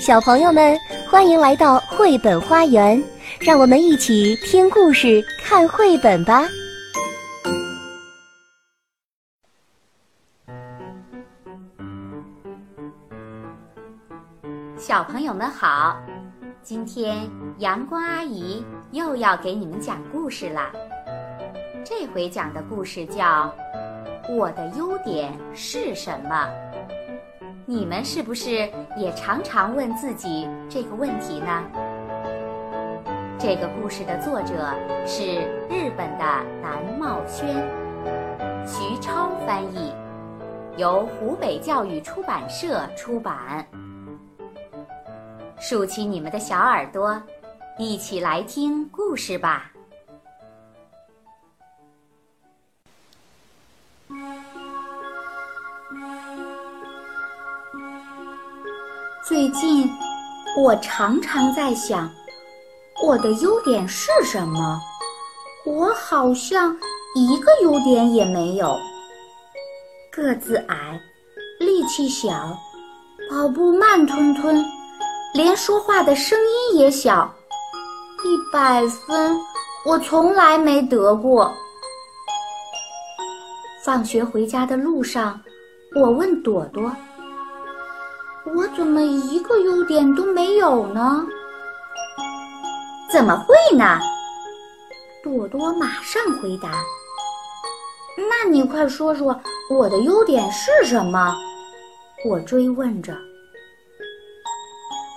小朋友们，欢迎来到绘本花园，让我们一起听故事、看绘本吧。小朋友们好，今天阳光阿姨又要给你们讲故事啦。这回讲的故事叫《我的优点是什么》。你们是不是也常常问自己这个问题呢？这个故事的作者是日本的南茂轩，徐超翻译，由湖北教育出版社出版。竖起你们的小耳朵，一起来听故事吧。最近，我常常在想，我的优点是什么？我好像一个优点也没有。个子矮，力气小，跑步慢吞吞，连说话的声音也小，100分我从来没得过。放学回家的路上，我问朵朵，我怎么一个优点都没有呢？怎么会呢？朵朵马上回答，那你快说说我的优点是什么？我追问着。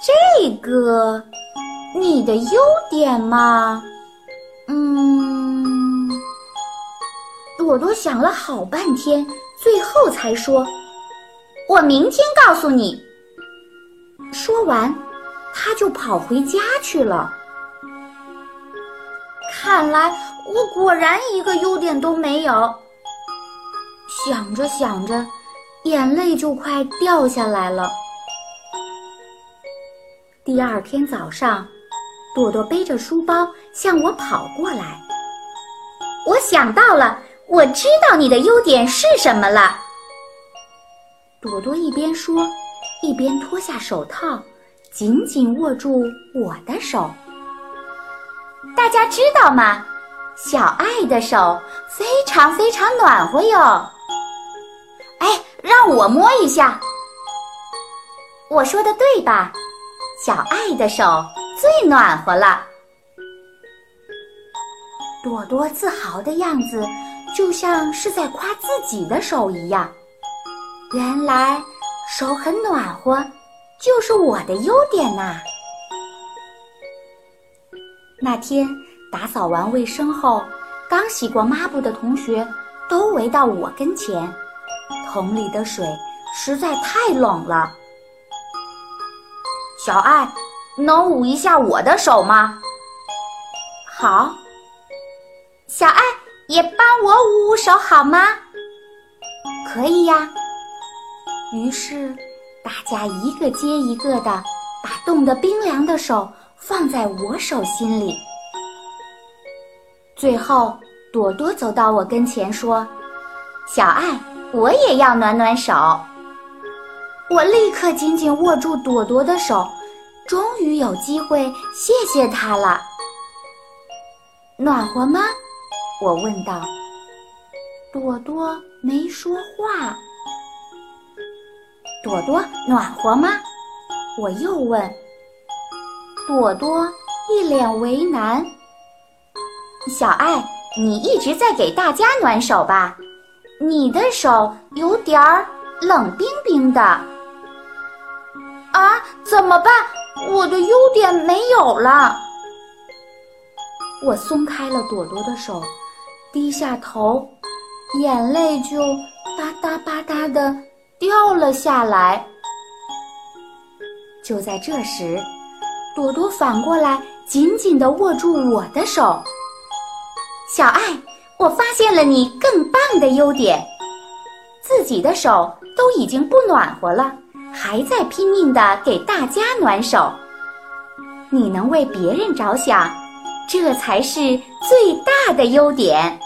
这个，你的优点嘛，朵朵想了好半天，最后才说，我明天告诉你。说完，他就跑回家去了。看来我果然一个优点都没有。想着想着，眼泪就快掉下来了。第二天早上，朵朵背着书包向我跑过来。我想到了，我知道你的优点是什么了。朵朵一边说，一边脱下手套，紧紧握住我的手。大家知道吗？小爱的手非常非常暖和哟。哎，让我摸一下。我说的对吧？小爱的手最暖和了。朵朵自豪的样子，就像是在夸自己的手一样。原来手很暖和，就是我的优点呐。那天打扫完卫生后，刚洗过抹布的同学都围到我跟前，桶里的水实在太冷了。小爱，能捂一下我的手吗？好。小爱，也帮我捂手好吗？可以呀。于是，大家一个接一个的把冻得冰凉的手放在我手心里。最后，朵朵走到我跟前说：“小爱，我也要暖暖手。”我立刻紧紧握住朵朵的手，终于有机会谢谢她了。暖和吗？我问道。朵朵没说话。朵朵，暖和吗？我又问。朵朵一脸为难。小爱，你一直在给大家暖手吧？你的手有点儿冷冰冰的。啊，怎么办？我的优点没有了。我松开了朵朵的手，低下头，眼泪就吧嗒吧嗒地掉了下来。就在这时，朵朵反过来紧紧地握住我的手。小爱，我发现了你更棒的优点。自己的手都已经不暖和了，还在拼命地给大家暖手。你能为别人着想，这才是最大的优点。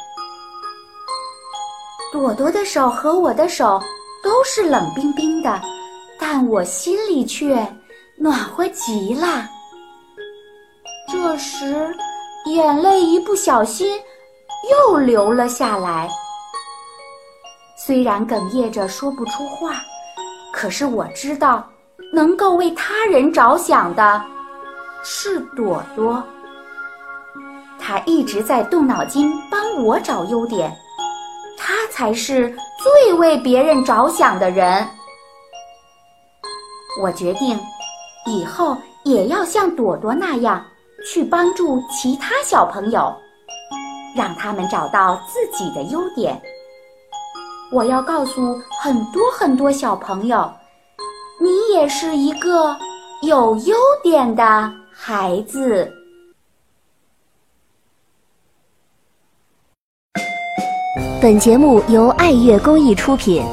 朵朵的手和我的手都是冷冰冰的，但我心里却暖和极了。这时，眼泪一不小心又流了下来。虽然哽咽着说不出话，可是我知道，能够为他人着想的是朵朵。他一直在动脑筋帮我找优点，他才是最为别人着想的人。我决定，以后也要像朵朵那样，去帮助其他小朋友，让他们找到自己的优点。我要告诉很多很多小朋友，你也是一个有优点的孩子。本节目由爱乐公益出品。